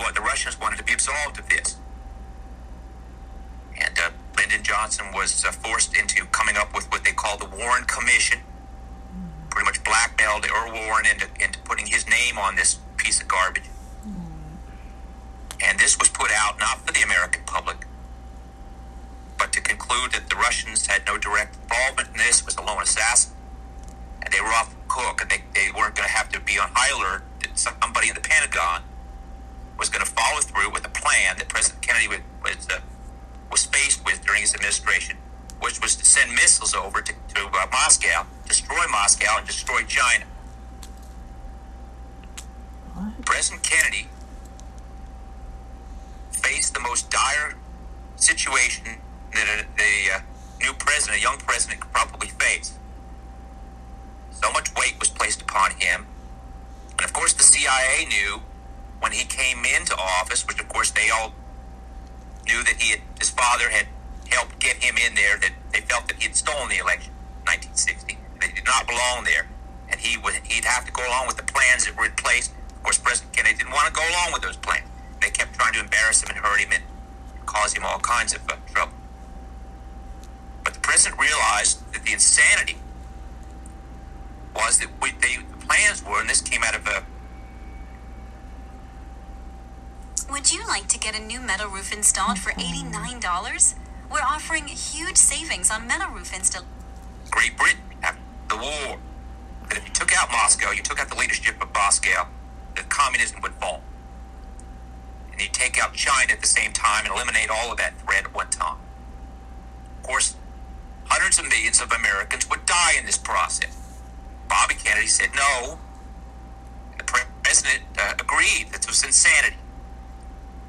what the Russians wanted to be absolved of this. And Lyndon Johnson was forced into coming up with what they call the Warren Commission, pretty much blackmailed Earl Warren into putting his name on this piece of garbage. And this was put out not for the American public, but to conclude that the Russians had no direct involvement in this, was a lone assassin, and they were off the hook, and they weren't going to have to be on high alert that somebody in the Pentagon was going to follow through with a plan that President Kennedy was faced with during his administration, which was to send missiles over to Moscow, destroy Moscow, and destroy China. What? President Kennedy faced the most dire situation that a young president could probably face. So much weight was placed upon him. And of course the CIA knew when he came into office, which of course they all knew that his father had helped get him in there, that they felt that he had stolen the election in 1960. They did not belong there. And he'd have to go along with the plans that were in place. Of course, President Kennedy didn't want to go along with those plans. They kept trying to embarrass him and hurt him and cause him all kinds of trouble. But the president realized that the insanity was that the plans were, and this came out of a... Would you like to get a new metal roof installed for $89? We're offering huge savings on metal roof installation. Great Britain, after the war, that if you took out Moscow, you took out the leadership of Moscow, that communism would fall. And you take out China at the same time and eliminate all of that threat at one time. Of course, hundreds of millions of Americans would die in this process. Bobby Kennedy said no. The president agreed. This was insanity.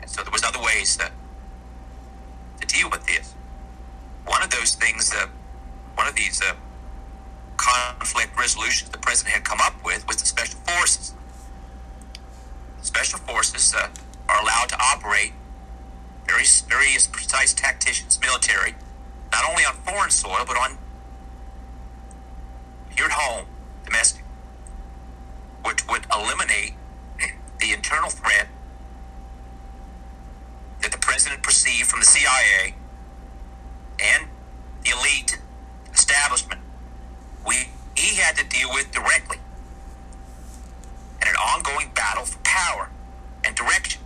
And so there was other ways to deal with this. One of those things, one of these conflict resolutions the president had come up with was the special forces. Special forces are allowed to operate, various precise tacticians, military, not only on foreign soil, but on here at home, domestic, which would eliminate the internal threat that the president perceived from the CIA and the elite establishment he had to deal with directly in an ongoing battle for power and direction,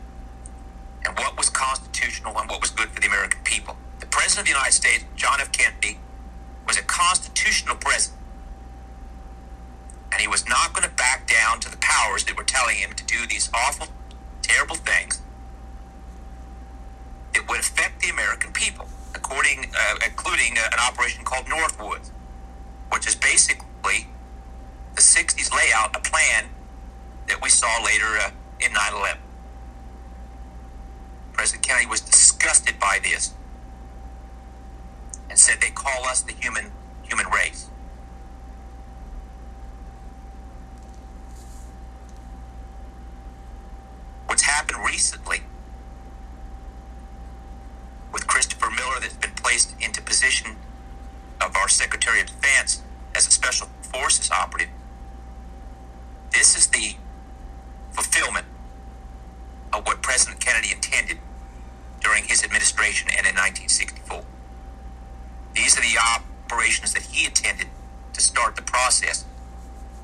and what was constitutional and what was good for the American people. The President of the United States, John F. Kennedy, was a constitutional president, and he was not going to back down to the powers that were telling him to do these awful, terrible things that would affect the American people, including an operation called Northwoods, which is basically the 60s layout, a plan that we saw later in 9/11. President Kennedy was disgusted by this and said, they call us the human race. What's happened recently with Christopher Miller, that's been placed into position of our Secretary of Defense as a Special Forces operative, this is the fulfillment of what President Kennedy intended during his administration and in 1964. These are the operations that he intended to start the process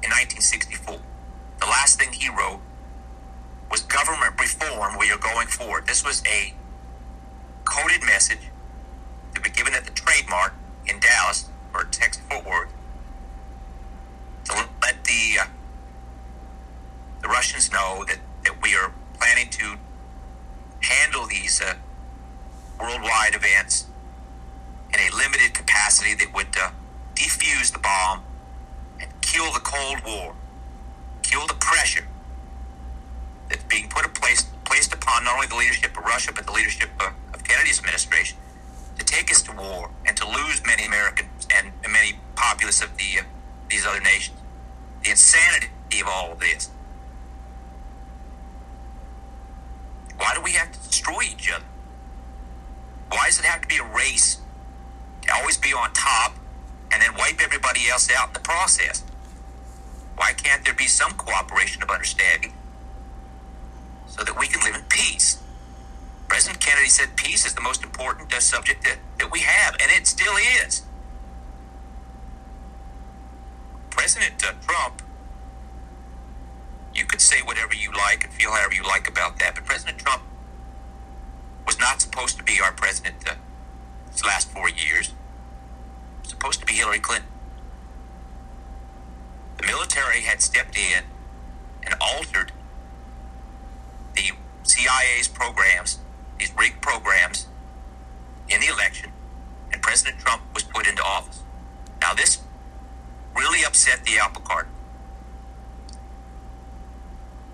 in 1964. The last thing he wrote was government reform, we are going forward. This was a coded message that was given at the trademark in Dallas, or Texas, Fort Worth, to let the Russians know that we are planning to handle these worldwide events in a limited capacity that would defuse the bomb and kill the Cold War, kill the pressure that's being placed upon not only the leadership of Russia, but the leadership of Kennedy's administration, to take us to war and to lose many Americans and many populace of these other nations. The insanity of all of this. Why do we have to destroy each other? Why does it have to be a race to always be on top and then wipe everybody else out in the process? Why can't there be some cooperation of understanding so so that we can live in peace. President Kennedy said peace is the most important subject that we have, and it still is. President Trump, you could say whatever you like and feel however you like about that, but President Trump was not supposed to be our president these last 4 years. Supposed to be Hillary Clinton. The military had stepped in and altered the CIA's programs, these rigged programs, in the election, and President Trump was put into office. Now, this really upset the apple cart.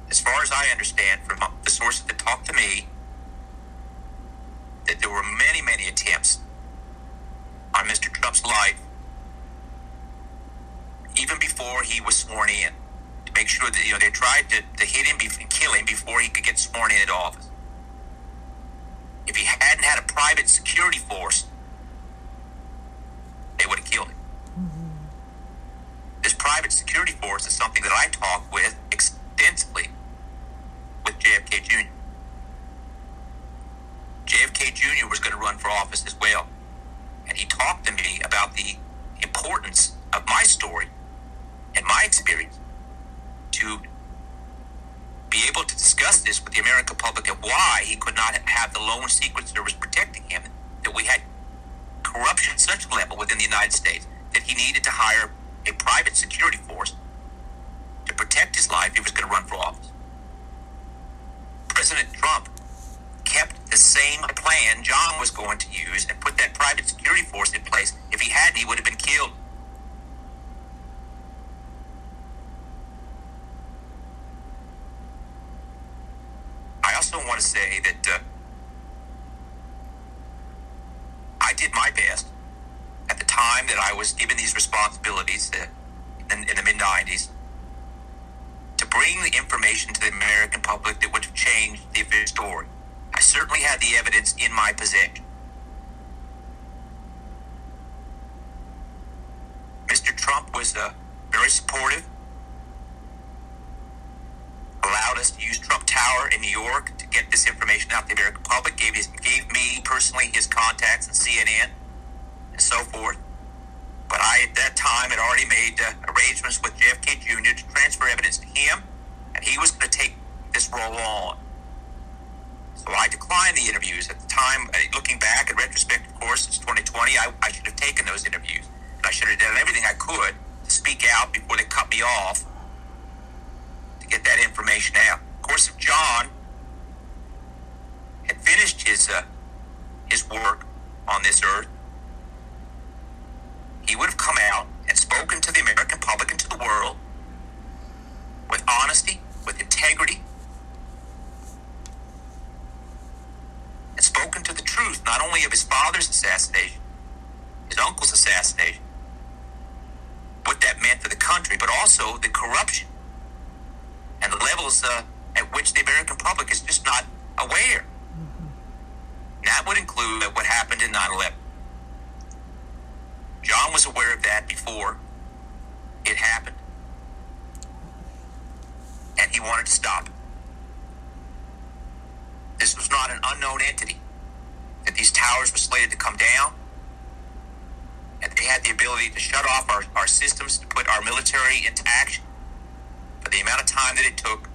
As far as I understand from the sources that talked to me, that there were many, many attempts on Mr. Trump's life, even before he was sworn in, to make sure that, they tried to hit him and kill him before he could get sworn in into office. If he hadn't had a private security force, they would have killed him. Mm-hmm. This private security force is something that I talk with extensively with JFK Jr. JFK Jr. was going to run for office as well. And he talked to me about the importance of my story and my experience to be able to discuss this with the American public and why he could not have the lone secret service protecting him, that we had corruption at such a level within the United States that he needed to hire a private security force to protect his life if he was going to run for office. President Trump kept the same plan John was going to use and put that private security force in place. If he hadn't, he would have been killed. I also want to say that I did my best at the time that I was given these responsibilities in the mid-90s to bring the information to the American public that would have changed the official story. I certainly had the evidence in my possession. Mr. Trump was very supportive, allowed us to use Trump Tower in New York to get this information out to the American public, gave me personally his contacts at CNN and so forth. But I, at that time, had already made arrangements with JFK Jr. to transfer evidence to him, and he was going to take this role on. So I declined the interviews at the time. Looking back, in retrospect, of course, it's 2020. I should have taken those interviews. And I should have done everything I could to speak out before they cut me off to get that information out. Of course, if John had finished his work on this earth, he would have come out and spoken to the American public and to the world with honesty, with integrity, and spoken to the truth, not only of his father's assassination, his uncle's assassination, what that meant for the country, but also the corruption and the levels at which the American public is just not aware. Mm-hmm. That would include what happened in 9/11. John was aware of that before it happened, and he wanted to stop it. This was not an unknown entity, that these towers were slated to come down, and they had the ability to shut off our systems, to put our military into action. For the amount of time that it took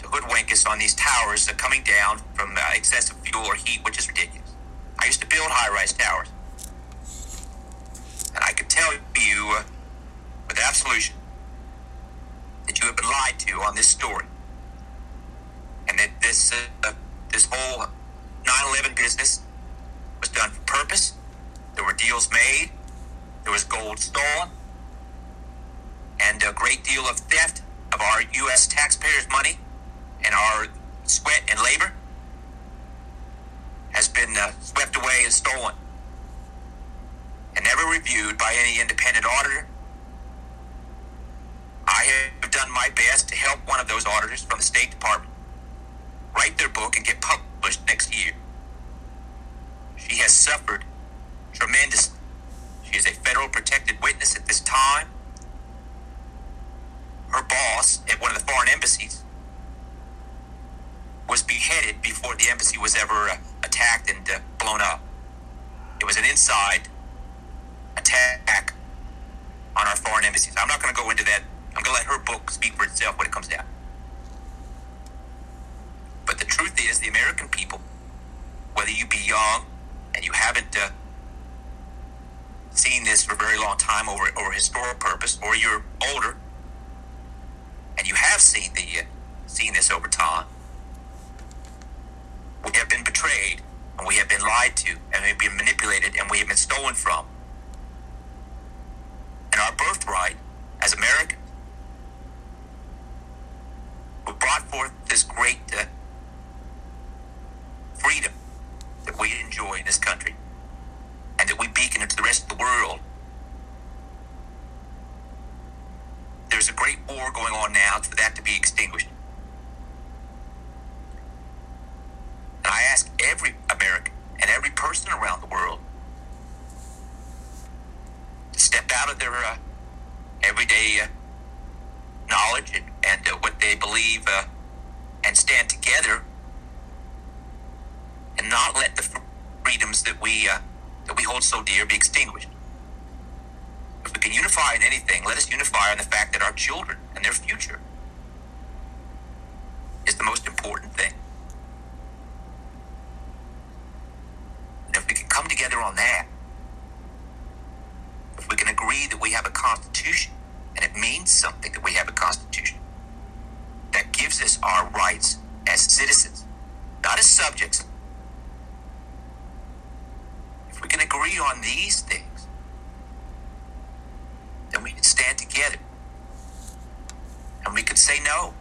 to hoodwink us on these towers that are coming down from excessive fuel or heat, which is ridiculous. I used to build high-rise towers, and I could tell you with absolution that you have been lied to on this story. And that this whole 9/11 business was done for purpose. There were deals made. There was gold stolen. And a great deal of theft of our U.S. taxpayers' money and our sweat and labor has been swept away and stolen and never reviewed by any independent auditor. I have done my best to help one of those auditors from the State Department write their book and get published next year. She has suffered tremendously. She is a federal protected witness at this time. Her boss at one of the foreign embassies was beheaded before the embassy was ever attacked and blown up. It was an inside attack on our foreign embassies. I'm not going to go into that. I'm going to let her book speak for itself when it comes down. But the truth is, the American people, whether you be young and you haven't seen this for a very long time over historical purpose, or you're older and you have seen the seen this over time, we have been betrayed, and we have been lied to, and we have been manipulated, and we have been stolen from. And our birthright as Americans, we brought forth this great freedom that we enjoy in this country, and that we beacon into the rest of the world. There's a great war going on now for that to be extinguished. And I ask every American and every person around the world to step out of their everyday knowledge and what they believe and stand together and not let the freedoms that we hold so dear be extinguished. If we can unify in anything, let us unify on the fact that our children and their future is the most important thing. And if we can come together on that, if we can agree that we have a constitution, and it means something that we have a constitution, that gives us our rights as citizens, not as subjects. If we can agree on these things, then we can stand together. And we can say no,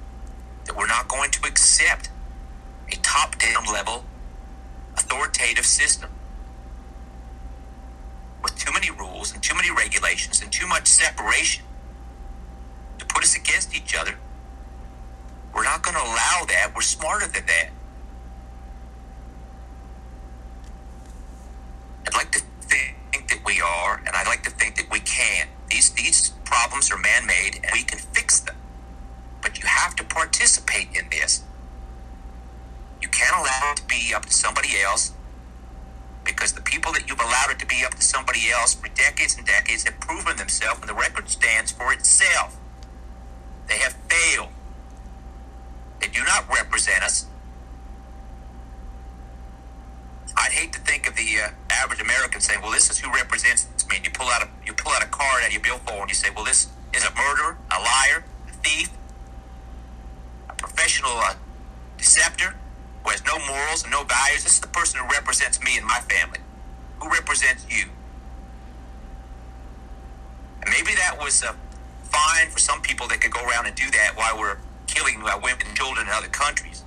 that we're not going to accept a top-down level authoritative system with too many rules and too many regulations and too much separation to put us against each other. We're not going to allow that. We're smarter than that. I'd like to think that we are, and I'd like to think that we can. These problems are man-made, and we can fix them. But you have to participate in this. You can't allow it to be up to somebody else, because the people that you've allowed it to be up to somebody else for decades and decades have proven themselves, and the record stands for itself. They have failed. They do not represent us. I'd hate to think of the average American saying, "Well, this is who represents me." And you pull out a card out of your billfold and you say, "Well, this is a murderer, a liar, a thief, a professional deceptor who has no morals and no values. This is the person who represents me and my family." Who represents you? And maybe that was fine for some people that could go around and do that while we're killing women and children in other countries,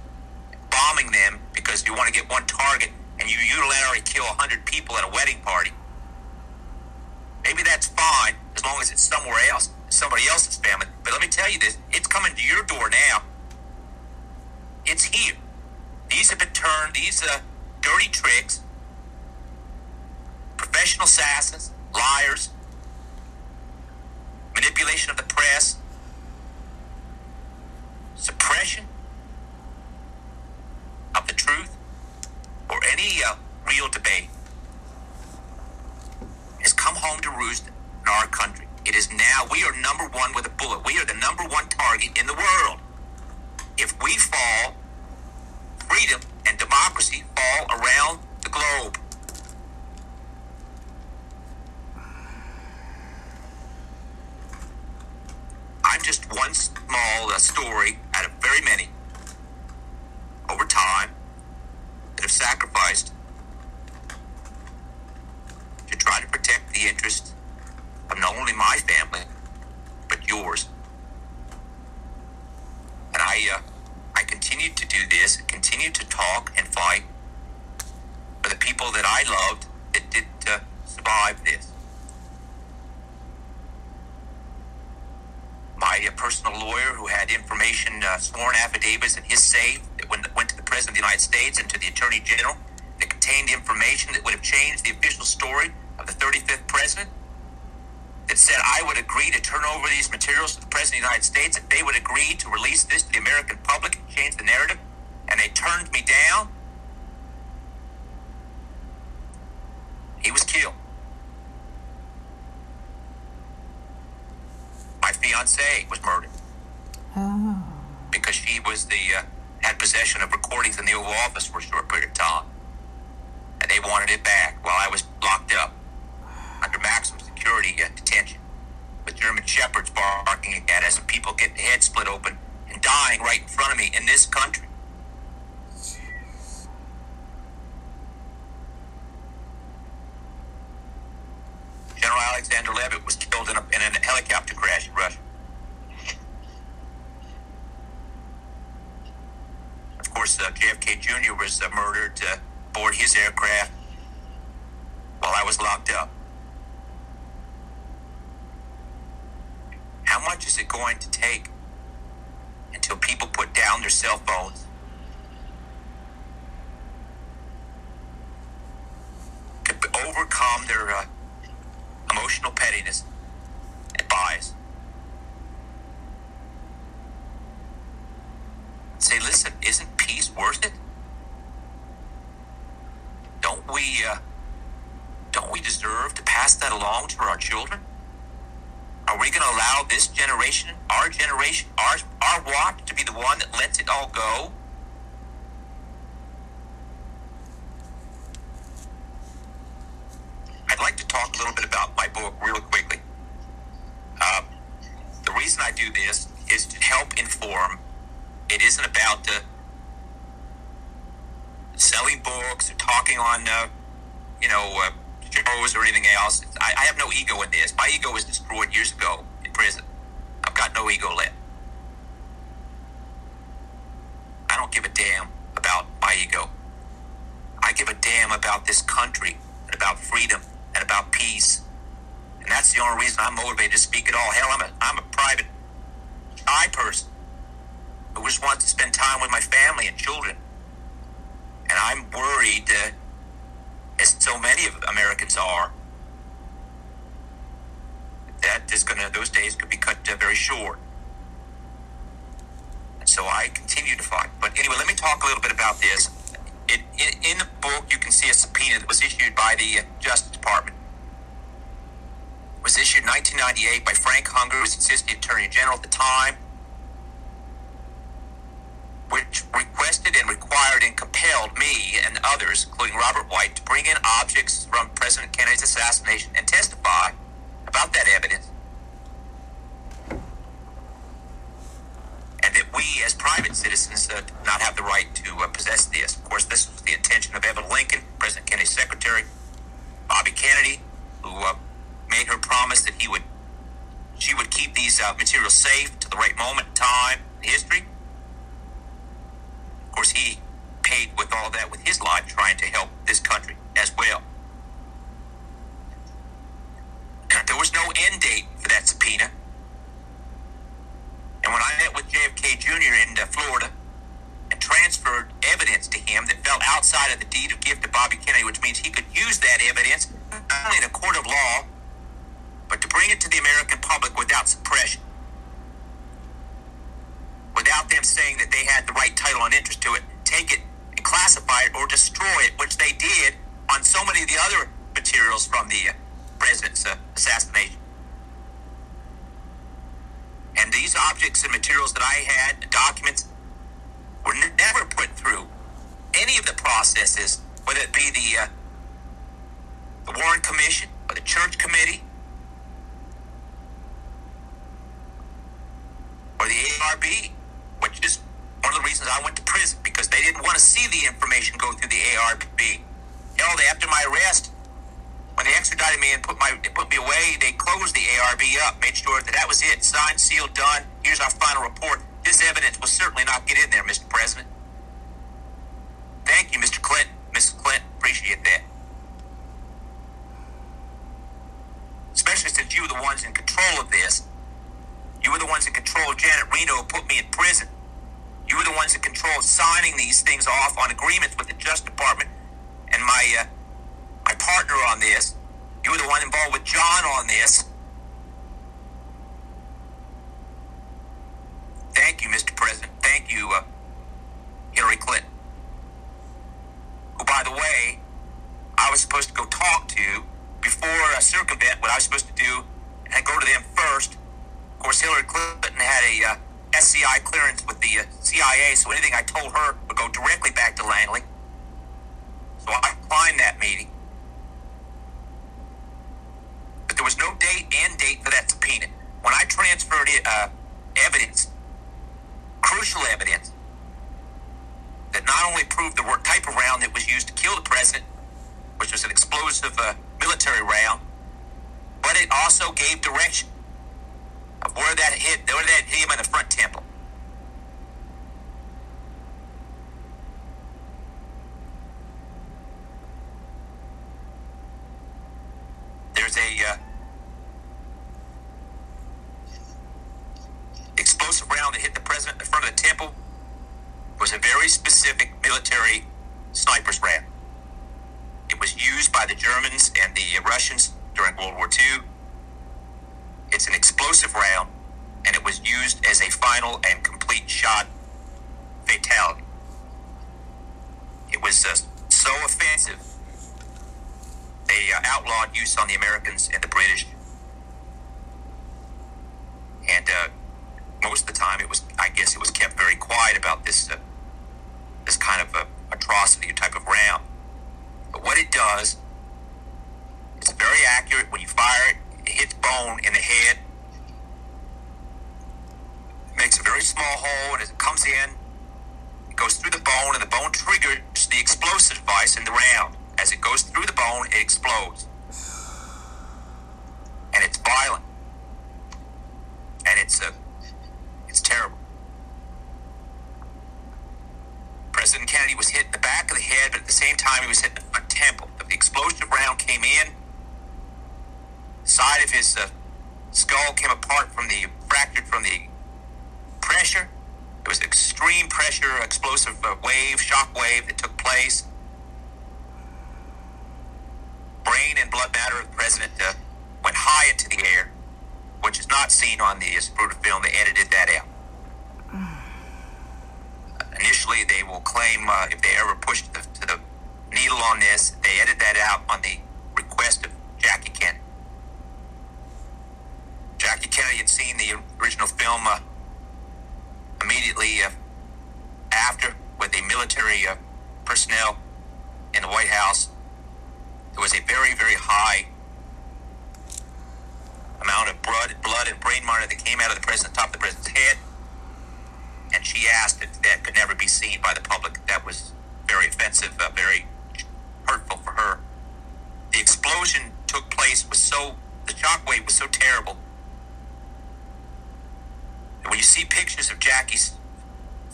bombing them because you want to get one target. And you unilaterally kill 100 people at a wedding party. Maybe that's fine as long as it's somewhere else, somebody else's family. But let me tell you this, it's coming to your door now. It's here. These have been turned, these dirty tricks, professional assassins, liars, manipulation of the press, suppression of the truth, or any real debate, has come home to roost in our country. It is now. We are number one with a bullet. We are the number one target in the world. If we fall, freedom and democracy fall around the globe. I'm just one small story out of very many over time that have sacrificed to try to protect the interests of not only my family, but yours. And I continue to do this, continue to talk and fight for the people that I loved that didn't survive this. My personal lawyer who had information, sworn affidavits in his safe that went to the President of the United States and to the Attorney General that contained information that would have changed the official story of the 35th President, that said I would agree to turn over these materials to the President of the United States if they would agree to release this to the American public and change the narrative. and they turned me down, he was killed. My fiancée was murdered. Oh. Because she was had possession of recordings in the Oval Office for a short period of time. And they wanted it back while I was locked up under maximum security detention with German shepherds barking at that as the people getting their heads split open and dying right in front of me in this country. General Alexander Levitt was killed in a helicopter crash in Russia. Of course, JFK Jr. was murdered aboard his aircraft while I was locked up. How much is it going to take until people put down their cell phones to overcome their emotional pettiness and bias? Say, listen, isn't peace worth it? Don't we deserve to pass that along to our children? Are we going to allow this generation, our watch, to be the one that lets it all go? I'd like to talk a little bit about my book real quickly. The reason I do this is to help inform. It isn't about selling books or talking on, shows or anything else. I have no ego in this. My ego was destroyed years ago in prison. I've got no ego left. I don't give a damn about my ego. I give a damn about this country and about freedom and about peace. And that's the only reason I'm motivated to speak at all. Hell, I'm a private, shy person who just wants to spend time with my family and children. And I'm worried as so many of Americans are, those days could be cut very short. And so I continue to fight. But anyway, let me talk a little bit about this. In the book, you can see a subpoena that was issued by the Justice Department. It was issued in 1998 by Frank Hunger, who was Assistant Attorney General at the time, which requested and required and compelled me and others, including Robert White, to bring in objects from President Kennedy's assassination and testify about that evidence. And that we, as private citizens, do not have the right to possess this. Of course, this was the intention of Evan Lincoln, President Kennedy's secretary, Bobby Kennedy, who made her promise that she would keep these materials safe to the right moment in time in history. Of course, he paid with all that with his life trying to help this country as well. There was no end date for that subpoena. And when I met with JFK Jr. in Florida and transferred evidence to him that fell outside of the deed of gift to Bobby Kennedy, which means he could use that evidence not only in a court of law, but to bring it to the American public without suppression, without them saying that they had the right title and interest to it, take it and classify it or destroy it, which they did on so many of the other materials from the president's assassination. And these objects and materials that I had, documents, were never put through any of the processes, whether it be the Warren Commission or the Church Committee or the ARB. Which is one of the reasons I went to prison, because they didn't want to see the information go through the ARB. Hell, after my arrest, when they extradited me and put me away, they closed the ARB up, made sure that was it. Signed, sealed, done. Here's our final report. This evidence will certainly not get in there, Mr. President. Thank you, Mr. Clinton. Mrs. Clinton, appreciate that. Especially since you were the ones in control of this. You were the ones that controlled Janet Reno, put me in prison. You were the ones that controlled signing these things off on agreements with the Justice Department and my partner on this. You were the one involved with John on this. Thank you, Mr. President. Thank you, Hillary Clinton. I was supposed to go talk to before I circumvent what I was supposed to do and go to them first. Of course, Hillary Clinton had a SCI clearance with the CIA, so anything I told her would go directly back to Langley. So I declined that meeting. But there was no date and date for that subpoena. When I transferred evidence, crucial evidence, that not only proved the type of round that was used to kill the president, which was an explosive military round, but it also gave direction of where that hit him in the front temple. There's a explosive round that hit the president in front of the temple. It was a very specific military sniper's round. It was used by the Germans and the Russians during World War II. It's an explosive round, and it was used as a final and complete shot fatality. It was so offensive, they outlawed use on the Americans and the British. And most of the time, it was kept very quiet about this kind of atrocity type of round. But what it does, it's very accurate. When you fire it, it hits bone in the head, it makes a very small hole, and as it comes in, it goes through the bone, and the bone triggers the explosive device in the round. As it goes through the bone, it explodes. And it's violent. And it's terrible. President Kennedy was hit in the back of the head, but at the same time, he was hit in the temple. The explosive round came in. Side of his skull came apart fractured from the pressure. It was extreme pressure, explosive shock wave that took place. Brain and blood matter of the president went high into the air, which is not seen on the Zapruder film. They edited that out. Initially, they will claim if they ever pushed to the needle on this, they edited that out on the request of Jackie Kennedy. Jackie Kennedy had seen the original film immediately after with the military personnel in the White House. There was a very, very high amount of blood and brain matter that came out of the president, top of the president's head. And she asked if that could never be seen by the public. That was very offensive, very hurtful for her. The explosion took place the shockwave was so terrible. When you see pictures of Jackie's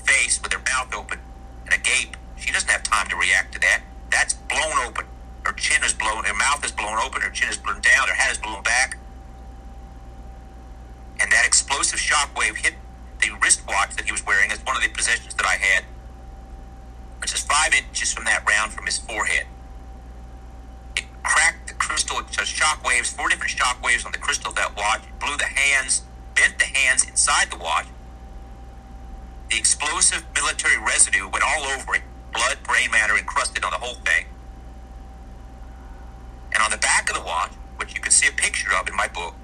face with her mouth open and agape, she doesn't have time to react to that. That's blown open. Her chin is blown, her mouth is blown open, her chin is blown down, her hat is blown back. And that explosive shockwave hit the wristwatch that he was wearing. It's one of the possessions that I had, which is 5 inches from that round from his forehead. It cracked the crystal, shockwaves, 4 different shockwaves on the crystal of that watch. It blew the hands, bent the hands inside the watch. The explosive military residue went all over it, blood, brain matter encrusted on the whole thing. And on the back of the watch, which you can see a picture of in my book,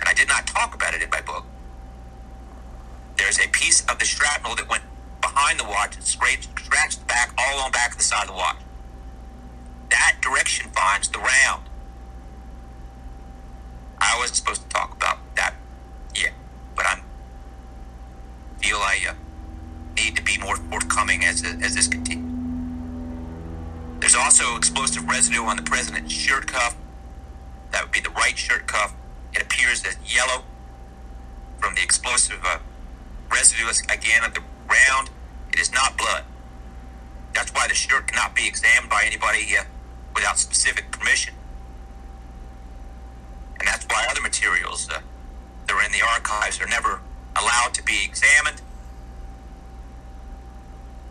and I did not talk about it in my book, there's a piece of the shrapnel that went behind the watch and scratched the back, all on back of the side of the watch. That direction finds the round. I wasn't supposed to talk about that yet, but I feel I need to be more forthcoming as this continues. There's also explosive residue on the president's shirt cuff. That would be the right shirt cuff. It appears as yellow from the explosive residue again of the round. It is not blood. That's why the shirt cannot be examined by anybody without specific permission. And that's why other materials that are in the archives are never allowed to be examined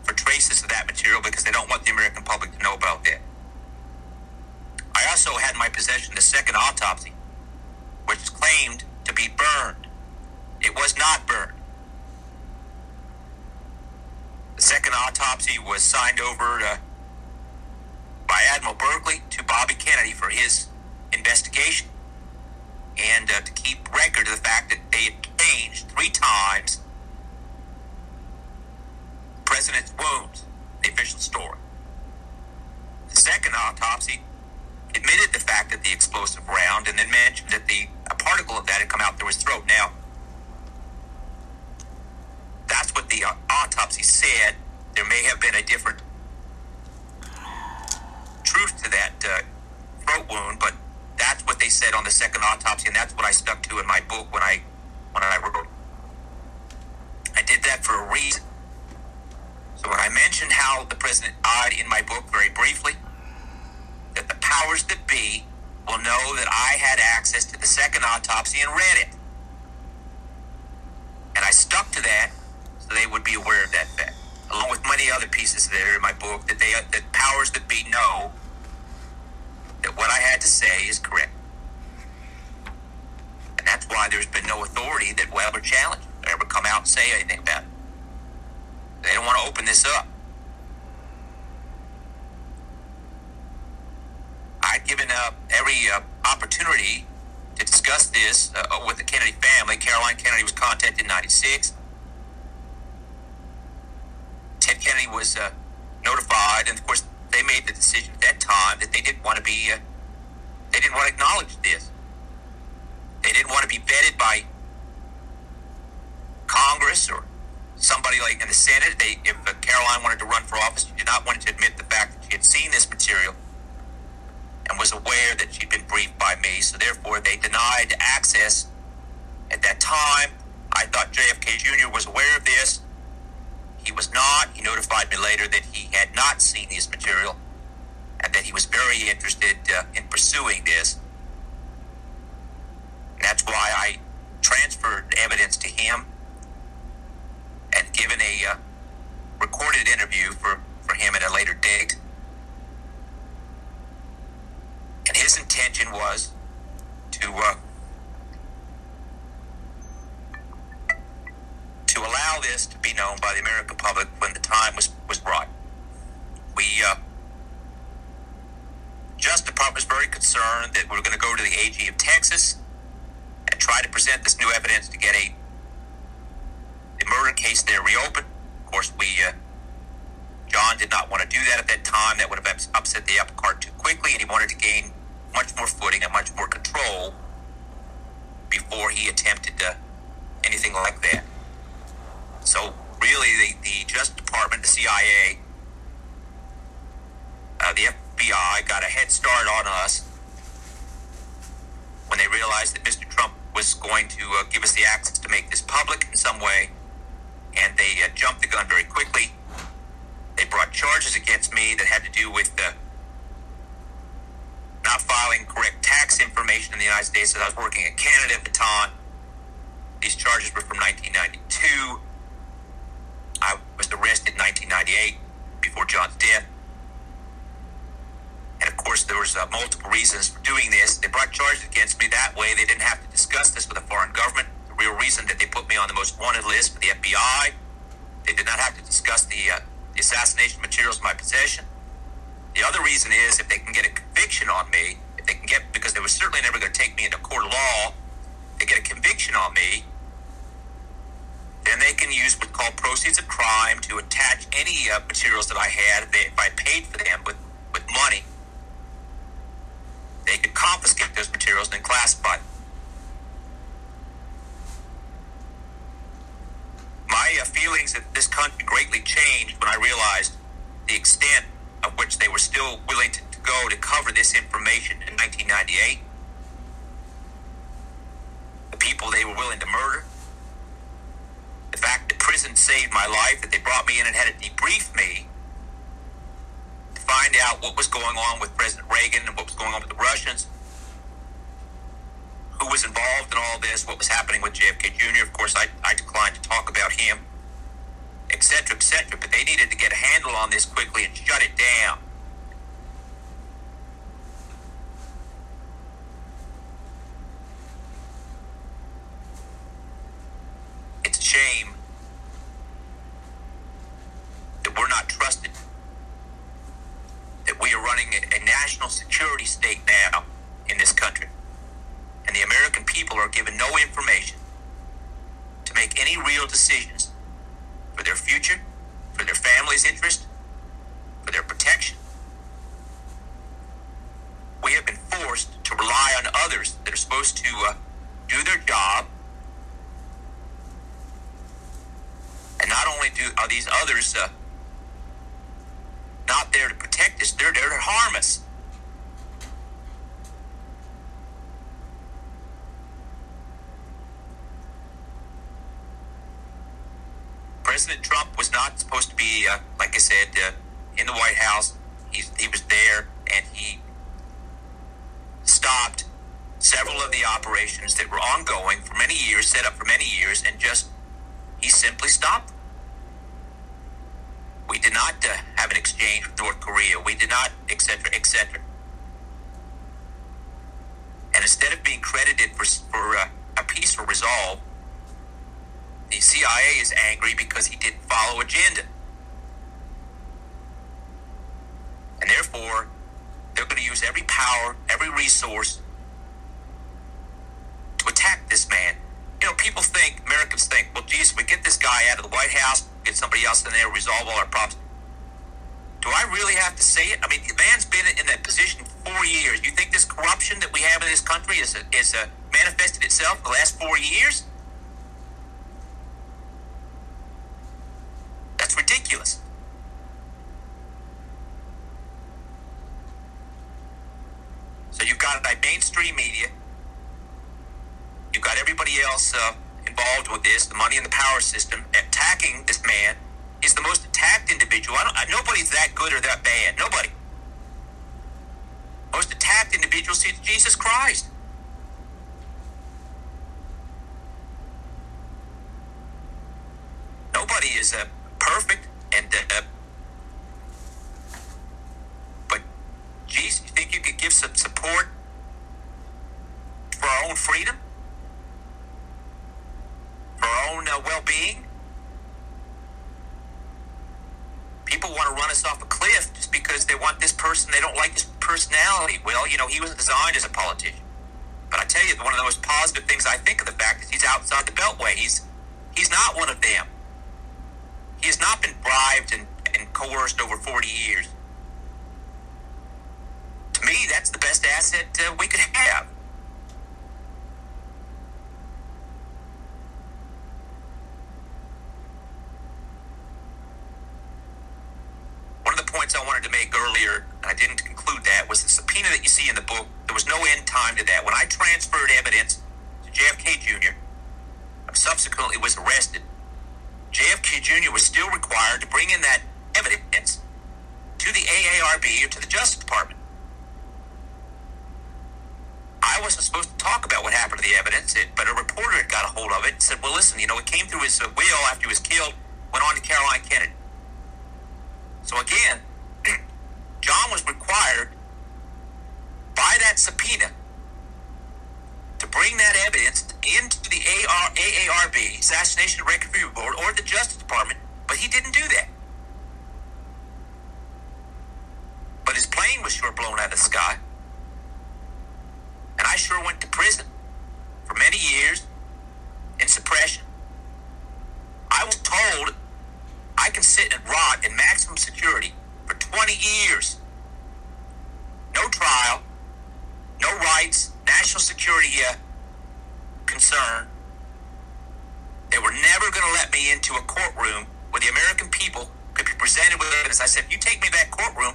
for traces of that material because they don't want the American public to know about that. I also had in my possession the second autopsy, which is claimed to be burned. It was not burned. The second autopsy was signed over by by Admiral Berkeley to Bobby Kennedy for his investigation, and to keep record of the fact that they had changed 3 times the president's wounds, the official story. The second autopsy admitted the fact that the explosive round, and then mentioned that a particle of that had come out through his throat. Now, that's what the autopsy said. There may have been a different truth to that throat wound, but that's what they said on the second autopsy, and that's what I stuck to in my book when I wrote. I did that for a reason. So when I mentioned how the president died in my book very briefly, that the powers that be will know that I had access to the second autopsy and read it. And I stuck to that so they would be aware of that fact, along with many other pieces that are in my book, that powers that be know that what I had to say is correct. And that's why there's been no authority that will ever challenge or ever come out and say anything about it. They don't want to open this up. I'd given up every opportunity to discuss this with the Kennedy family. Caroline Kennedy was contacted in '96. Ted Kennedy was notified, and of course, they made the decision at that time that they didn't want to acknowledge this. They didn't want to be vetted by Congress or somebody like in the Senate. If Caroline wanted to run for office, she did not want to admit the fact that she had seen this material and was aware that she'd been briefed by me. So therefore, they denied access at that time. I thought JFK Jr. was aware of this. He was not. He notified me later that he had not seen this material and that he was very interested in pursuing this. And that's why I transferred evidence to him and given a recorded interview for him at a later date. And his intention was to allow this to be known by the American public when the time was right. Justice Department was very concerned that we were going to go to the AG of Texas and try to present this new evidence to get the murder case there reopened. Of course, John did not want to do that at that time. That would have upset the apple cart too quickly, and he wanted to gain much more footing and much more control before he attempted anything like that. So really, the Justice Department, the CIA, the FBI got a head start on us when they realized that Mr. Trump was going to give us the access to make this public in some way, and they jumped the gun very quickly. They brought charges against me that had to do with not filing correct tax information in the United States. I was working in Canada at the time. These charges were from 1992. I was arrested in 1998 before John's death. And of course, there was multiple reasons for doing this. They brought charges against me that way. They didn't have to discuss this with a foreign government. The real reason that they put me on the most wanted list for the FBI, they did not have to discuss the assassination materials in my possession. The other reason is if they can get a conviction on me, because they were certainly never going to take me into court of law, they get a conviction on me, then they can use what's called proceeds of crime to attach any materials that I had. If I paid for them with money, they could confiscate those materials and classify them. My feelings that this country greatly changed when I realized the extent of which they were still willing to go to cover this information in 1998. The people they were willing to murder. The fact that prison saved my life, that they brought me in and had to debrief me to find out what was going on with President Reagan and what was going on with the Russians, who was involved in all this, what was happening with JFK Jr. Of course, I declined to talk about him, etc., etc., but they needed to get a handle on this quickly and shut it down. It's a shame that we're not trusted, that that we are running a national security state now in this country. And the American people are given no information to make any real decisions for their future, for their family's interest, for their protection. We have been forced to rely on others that are supposed to do their job. And not only are these others not there to protect us, they're there to harm us. President Trump was not supposed to be, like I said, in the White House. He was there, and he stopped several of the operations that were ongoing for many years, set up for many years, and he simply stopped. We did not have an exchange with North Korea. We did not, et cetera, et cetera. And instead of being credited for a peaceful resolve, the CIA is angry because he didn't follow agenda. And therefore, they're going to use every power, every resource to attack this man. You know, people think, Americans think, well, geez, we get this guy out of the White House, get somebody else in there, resolve all our problems. Do I really have to say it? I mean, the man's been in that position for 4 years. You think this corruption that we have in this country is manifested itself the last 4 years? That's ridiculous. So you've got mainstream media. You've got everybody else involved with this, the money and the power system, attacking this man. He's the most attacked individual. Nobody's that good or that bad. Nobody. Most attacked individual is Jesus Christ. Nobody is perfect, and but geez, you think you could give some support for our own freedom? Well-being. People want to run us off a cliff just because they want this person. They don't like his personality. Well, you know, he was designed as a politician. But I tell you, one of the most positive things I think of the fact is he's outside the Beltway. He's not one of them. He has not been bribed and coerced over 40 years. To me, that's the best asset we could have. I wanted to make earlier, and I didn't conclude that, was the subpoena that you see in the book. There was no end time to that. When I transferred evidence to JFK Jr., I subsequently was arrested. JFK Jr. was still required to bring in that evidence to the ARB or to the Justice Department. I wasn't supposed to talk about what happened to the evidence, but a reporter had got a hold of it and said, well, listen, you know, it came through his will after he was killed, went on to Caroline Kennedy. So again, John was required by that subpoena to bring that evidence into the AARB, Assassination Record Review Board, or the Justice Department, but he didn't do that. But his plane was sure blown out of the sky. And I sure went to prison for many years in suppression. I was told I can sit and rot in maximum security for 20 years. No trial, no rights, national security concern. They were never going to let me into a courtroom where the American people could be presented with evidence. I said, if you take me to that courtroom,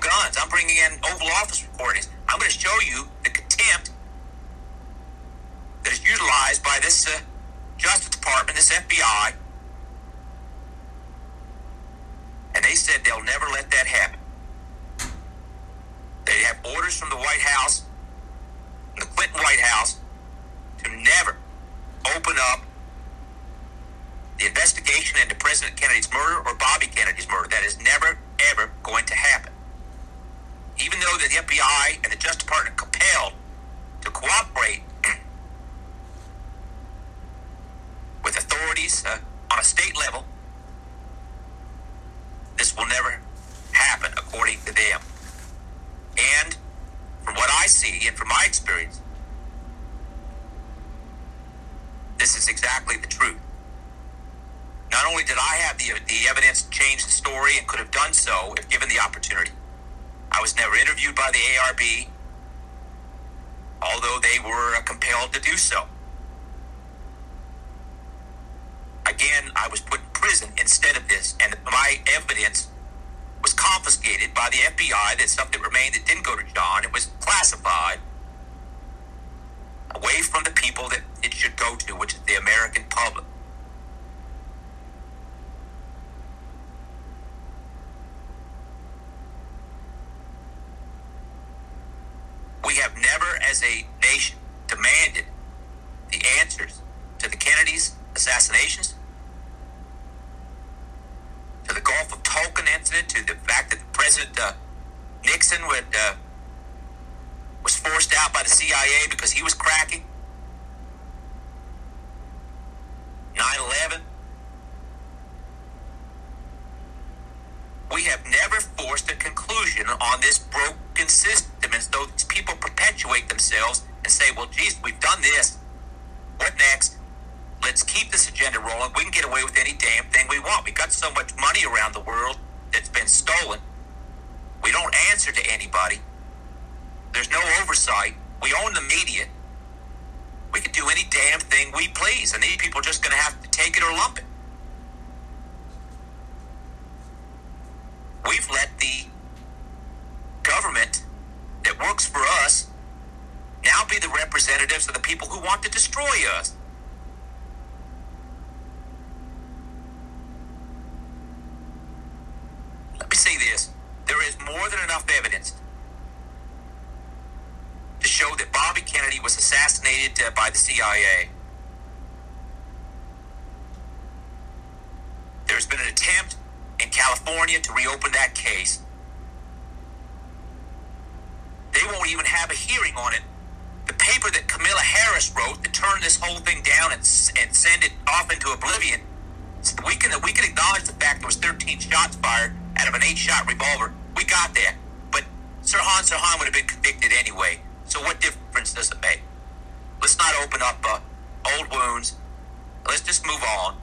guns. I'm bringing in Oval Office recordings. I'm going to show you the contempt that is utilized by this Justice Department, this FBI. And they said they'll never let that happen. They have orders from the White House, from the Clinton White House, to never open up the investigation into President Kennedy's murder or Bobby Kennedy's murder. That is never, ever going to happen. Even though the FBI and the Justice Department are compelled to cooperate with authorities on a state level, this will never happen according to them. And from what I see and from my experience, this is exactly the truth. Not only did I have the evidence to change the story and could have done so if given the opportunity, I was never interviewed by the ARB, although they were compelled to do so. Again, I was put in prison instead of this, and my evidence was confiscated by the FBI. That stuff that remained that didn't go to John, it was classified away from the people that it should go to, which is the American public. We have never, as a nation, demanded the answers to the Kennedys' assassinations, to the Gulf of Tonkin incident, to the fact that President Nixon was forced out by the CIA because he was cracking, 9/11. We have never forced a conclusion on this broken system, as though these people perpetuate themselves and say, well, geez, we've done this, what next? Let's keep this agenda rolling. We can get away with any damn thing we want. We got so much money around the world that's been stolen. We don't answer to anybody. There's no oversight. We own the media. We can do any damn thing we please, and these people are just going to have to take it or lump it. We've let the government that works for us now be the representatives of the people who want to destroy us. Let me say this, there is more than enough evidence to show that Bobby Kennedy was assassinated by the CIA. There's been an attempt in California to reopen that case. They won't even have a hearing on it. The paper that Kamala Harris wrote to turn this whole thing down and send it off into oblivion, so that we can acknowledge the fact there was 13 shots fired out of an 8-shot revolver. We got that. But Sirhan would have been convicted anyway. So what difference does it make? Let's not open up old wounds. Let's just move on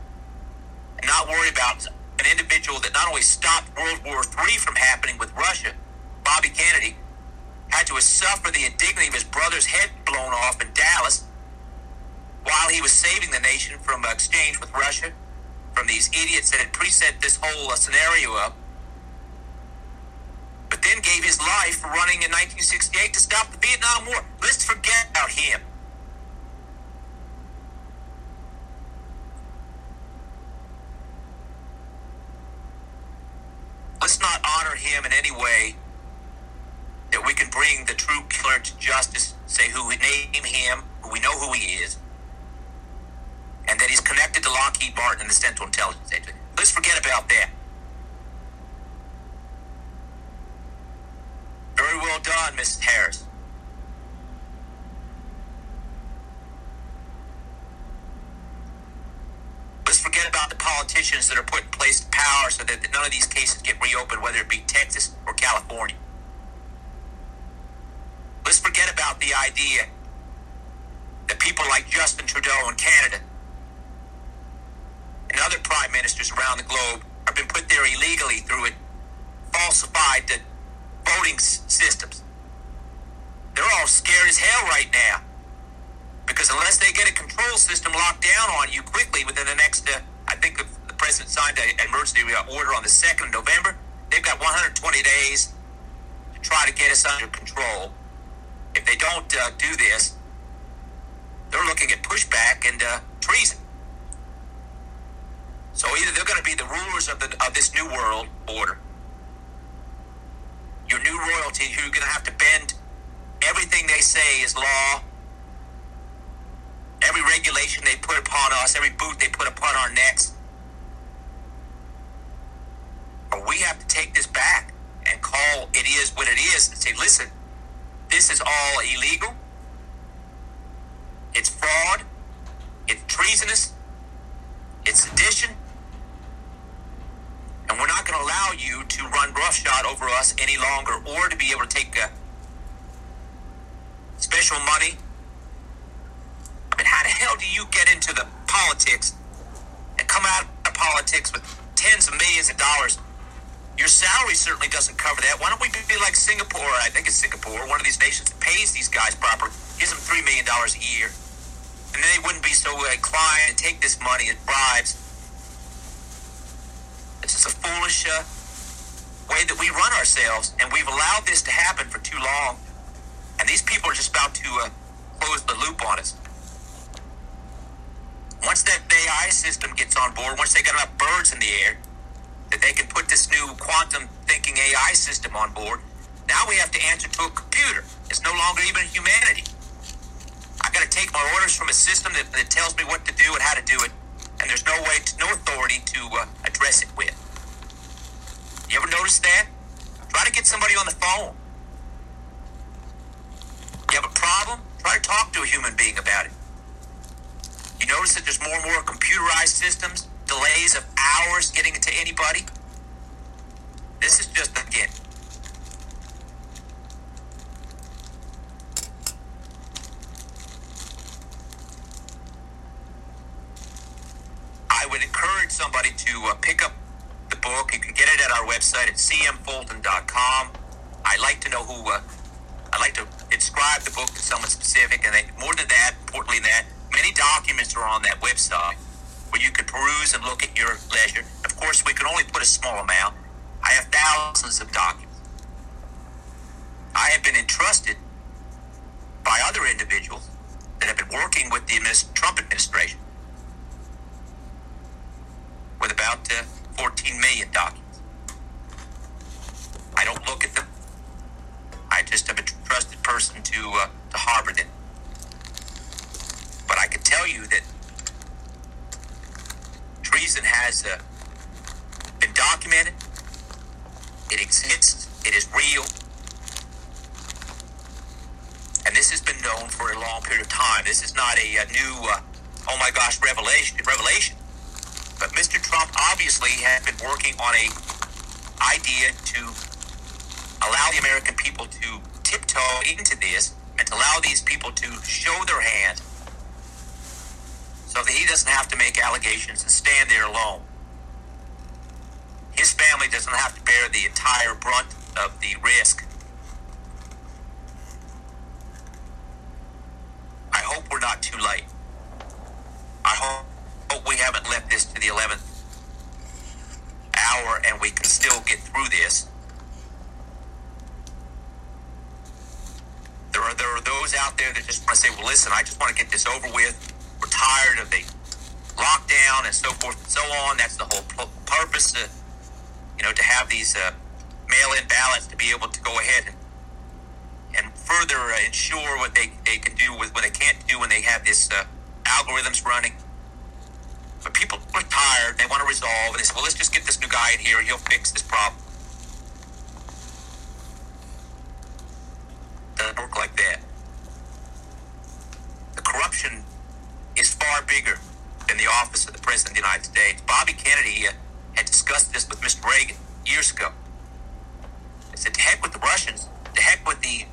and not worry about an individual that not only stopped World War III from happening with Russia, Bobby Kennedy, had to suffer the indignity of his brother's head blown off in Dallas while he was saving the nation from exchange with Russia, from these idiots that had preset this whole scenario up, but then gave his life for running in 1968 to stop the Vietnam War. Let's forget about him. Let's not honor him in any way that we can bring the true killer to justice, say who we name him, who we know who he is, and that he's connected to Lockheed Martin and the Central Intelligence Agency. Let's forget about that. Very well done, Mrs. Harris. Let's forget about the politicians that are put in place in power so that none of these cases get reopened, whether it be Texas or California. Let's forget about the idea that people like Justin Trudeau in Canada and other prime ministers around the globe have been put there illegally through falsified voting systems. They're all scared as hell right now, because unless they get a control system locked down on you quickly within the next, I think the president signed an emergency order on the 2nd of November, they've got 120 days to try to get us under control. If they don't do this, they're looking at pushback and treason. So either they're going to be the rulers of this new world order, your new royalty, who are going to have to bend everything they say is law, everything every regulation they put upon us, every boot they put upon our necks. We have to take this back and call it is what it is and say, listen, this is all illegal. It's fraud. It's treasonous. It's sedition. And we're not going to allow you to run roughshod over us any longer or to be able to take special money. I mean, how the hell do you get into the politics and come out of politics with tens of millions of dollars? Your salary certainly doesn't cover that. Why don't we be like Singapore? I think it's Singapore, one of these nations that pays these guys proper, gives them $3 million a year. And then they wouldn't be so inclined to take this money as bribes. It's just a foolish way that we run ourselves, and we've allowed this to happen for too long. And these people are just about to close the loop on us. Once that AI system gets on board, once they got enough birds in the air, that they can put this new quantum thinking AI system on board, now we have to answer to a computer. It's no longer even humanity. I've got to take my orders from a system that tells me what to do and how to do it. And there's no way, no authority to address it with. You ever notice that? Try to get somebody on the phone. You have a problem? Try to talk to a human being about it. You notice that there's more and more computerized systems, delays of hours getting it to anybody. This is just, again, I would encourage somebody to pick up the book. You can get it at our website at cmfulton.com. I'd like to inscribe the book to someone specific, and more than that, importantly than that, many documents are on that website where you can peruse and look at your leisure. Of course, we can only put a small amount. I have thousands of documents. I have been entrusted by other individuals that have been working with the Trump administration with about 14 million documents. I don't look at them. I just am a trusted person to harbor them. But I can tell you that treason has been documented. It exists. It is real. And this has been known for a long period of time. This is not a new, oh my gosh, revelation. But Mr. Trump obviously has been working on an idea to allow the American people to tiptoe into this and to allow these people to show their hand so that he doesn't have to make allegations and stand there alone. His family doesn't have to bear the entire brunt of the risk. I hope we're not too late. I hope we haven't left this to the 11th hour and we can still get through this. There are those out there that just want to say, well, listen, I just want to get this over with. We're tired of the lockdown and so forth and so on. That's the whole purpose, to have these mail-in ballots to be able to go ahead and further ensure what they can do with what they can't do when they have this algorithms running. But people are tired, they want to resolve, and they say, well, let's just get this new guy in here, and he'll fix this problem. It doesn't work like that. The corruption is far bigger than the office of the President of the United States. Bobby Kennedy had discussed this with Mr. Reagan years ago. He said, to heck with the Russians, to heck with the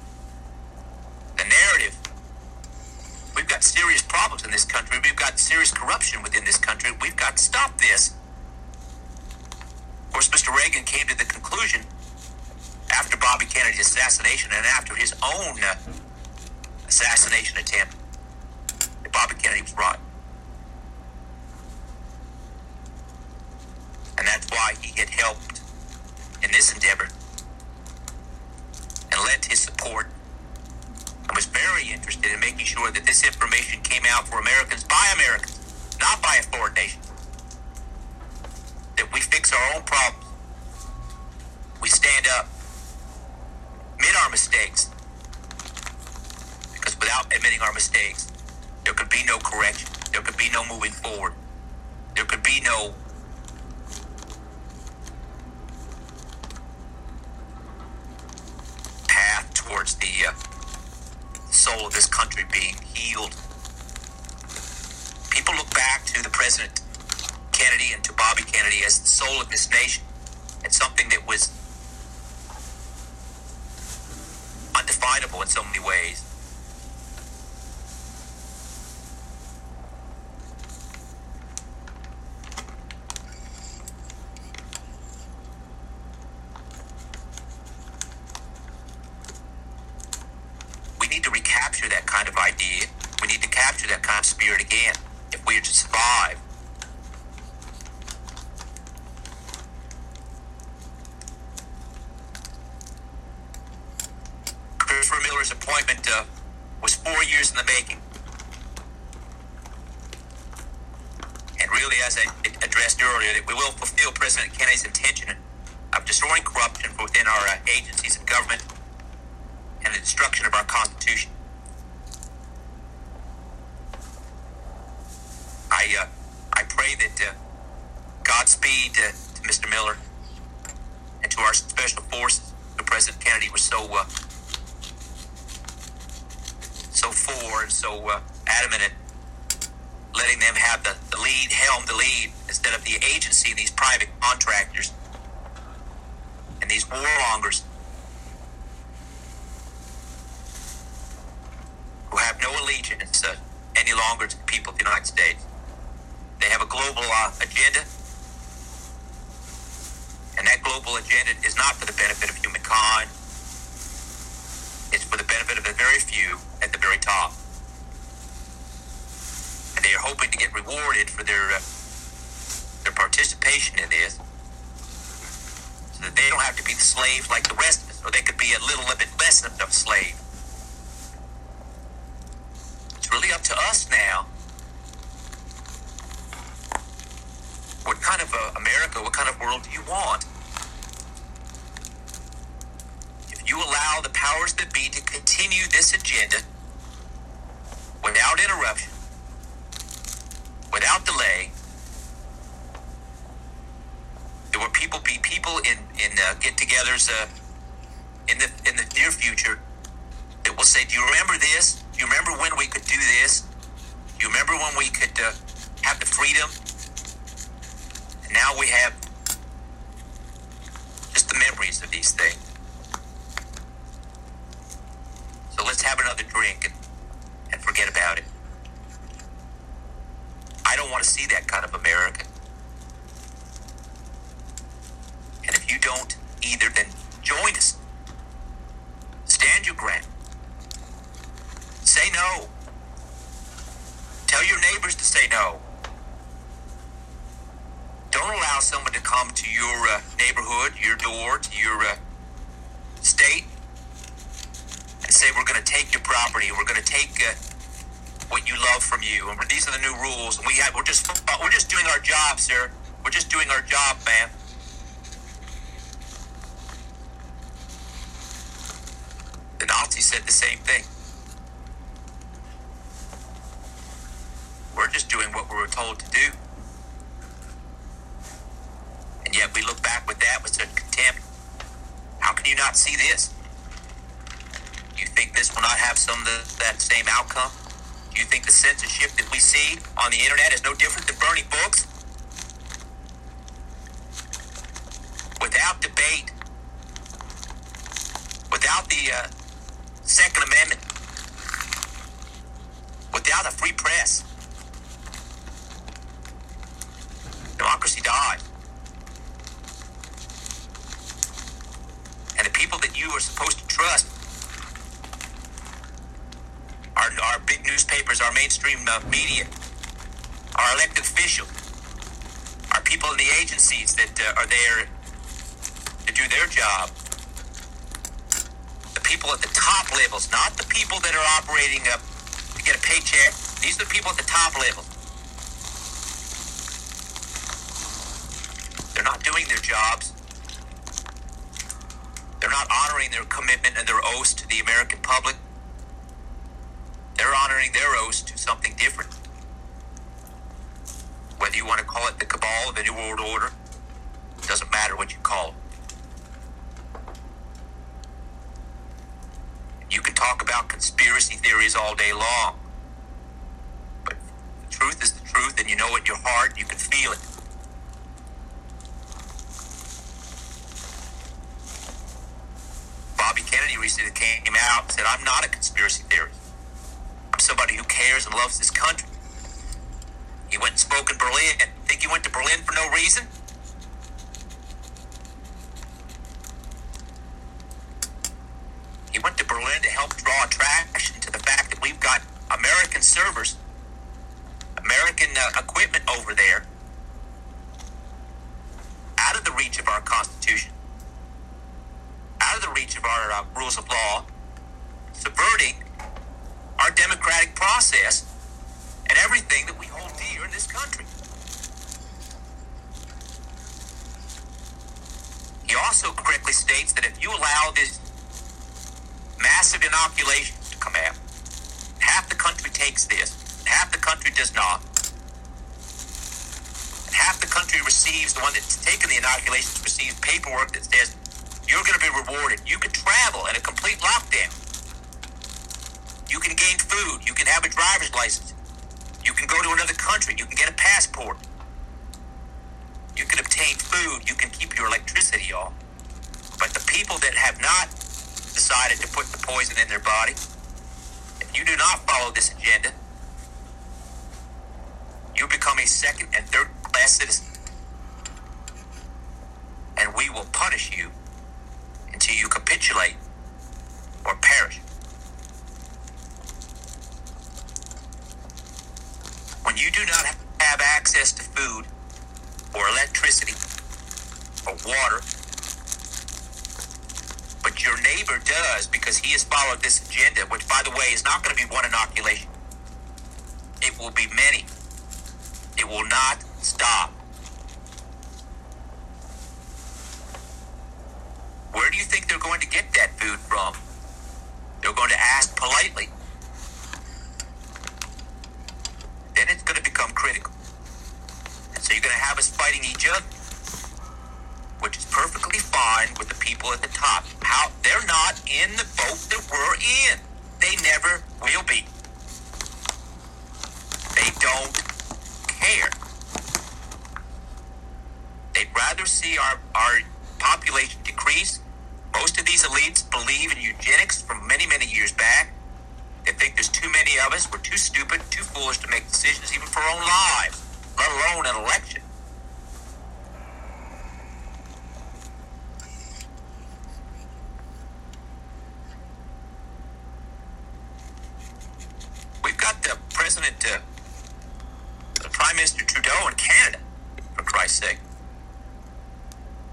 narrative. We've got serious problems in this country. We've got serious corruption within this country. We've got to stop this. Of course, Mr. Reagan came to the conclusion after Bobby Kennedy's assassination and after his own assassination attempt that Bobby Kennedy was right. And that's why he had helped in this endeavor and lent his support. I was very interested in making sure that this information came out for Americans, by Americans, not by a foreign nation. That we fix our own problems. We stand up, admit our mistakes, because without admitting our mistakes, There could be no correction. There could be no moving forward. There could be no path towards the soul of this country being healed. People look back to the President Kennedy and to Bobby Kennedy as the soul of this nation, and something that was undefinable in so many ways. We need to recapture that kind of idea. We need to capture that kind of spirit again if we are to survive. Appointment was 4 years in the making, and really, as I addressed earlier, that we will fulfill President Kennedy's intention of destroying corruption within our agencies of government and the destruction of our Constitution. I pray that Godspeed to Mr. Miller and to our special forces that President Kennedy was so adamant at letting them have the lead, helm the lead, instead of the agency, these private contractors and these warmongers who have no allegiance any longer to the people of the United States. They have a global agenda, and that global agenda is not for the benefit of humankind. It's for the benefit of the very few at the very top. And they are hoping to get rewarded for their participation in this, so that they don't have to be the slave like the rest of us, or they could be a little bit less of a slave. It's really up to us now. What kind of America, what kind of world do you want? You allow the powers that be to continue this agenda without interruption, without delay. There will be people in get-togethers in the near future that will say, "Do you remember this? Do you remember when we could do this? Do you remember when we could have the freedom?" And now we have just the memories of these things. So let's have another drink and forget about it. I don't want to see that kind of America. And if you don't either, then join us. Stand your ground. Say no. Tell your neighbors to say no. Don't allow someone to come to your neighborhood, your door, to your state, and say, "We're going to take your property. We're going to take what you love from you. And these are the new rules. And we're just doing our job, sir. We're just doing our job, ma'am." The Nazis said the same thing. We're just doing what we were told to do, and yet we look back with that with such contempt. How can you not see this? You think this will not have that same outcome? Do you think the censorship that we see on the internet is no different than burning books? Without debate, without the Second Amendment, without a free press, democracy died. And the people that you are supposed to trust, our big newspapers, our mainstream media, our elected officials, our people in the agencies that are there to do their job, the people at the top levels, not the people that are operating up to get a paycheck. These are the people at the top level. They're not doing their jobs. They're not honoring their commitment and their oaths to the American public. They're honoring their oaths to something different. the New World Order. It doesn't matter what you call it. You can talk about conspiracy theories all day long, but the truth is the truth, and you know it in your heart, you can feel it. Bobby Kennedy recently came out and said, I'm not a conspiracy theorist. I'm somebody who cares and loves this country. He went and spoke in Berlin. Think he went to Berlin for no reason? He went to Berlin to help draw attraction to the fact that we've got American servers, American equipment over there, out of the reach of our Constitution, out of the reach of our rules of law, subverting our democratic process and everything that we hold dear in this country. He also correctly states that if you allow this massive inoculation to come out, half the country takes this, half the country does not, and half the country receives, the one that's taken the inoculations receives paperwork that says, you're going to be rewarded. You can travel in a complete lockdown. You can gain food. You can have a driver's license. You can go to another country. You can get a passport. You can obtain food. You can keep your electricity on. But the people that have not decided to put the poison in their body, if you do not follow this agenda, you become a second and third class citizen. And we will punish you until you capitulate or perish. When you do not have access to food or electricity or water, but your neighbor does because he has followed this agenda, which, by the way, is not going to be one inoculation. It will be many. It will not stop. Where do you think they're going to get that food from? They're going to ask politely. Then it's going to become critical. And so you're going to have us fighting each other, which is perfectly fine with the people at the top. How they're not in the boat that we're in. They never will be. They don't care. They'd rather see our population decrease. Most of these elites believe in eugenics from many, many years back. They think there's too many of us. We're too stupid, too foolish to make decisions even for our own lives, let alone an election. We've got the president, the Prime Minister Trudeau in Canada, for Christ's sake,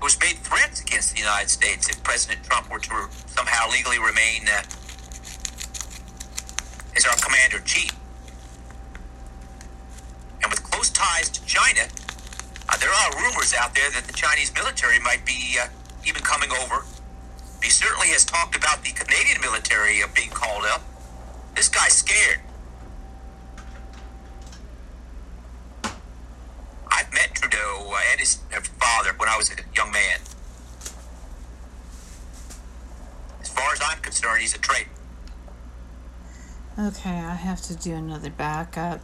who's made threats against the United States if President Trump were to somehow legally remain as our commander-in-chief. And with close ties to China, there are rumors out there that the Chinese military might be even coming over. He certainly has talked about the Canadian military being called up. This guy's scared. I've met Trudeau and his father when I was a young man. As far as I'm concerned, he's a traitor. Okay, I have to do another backup.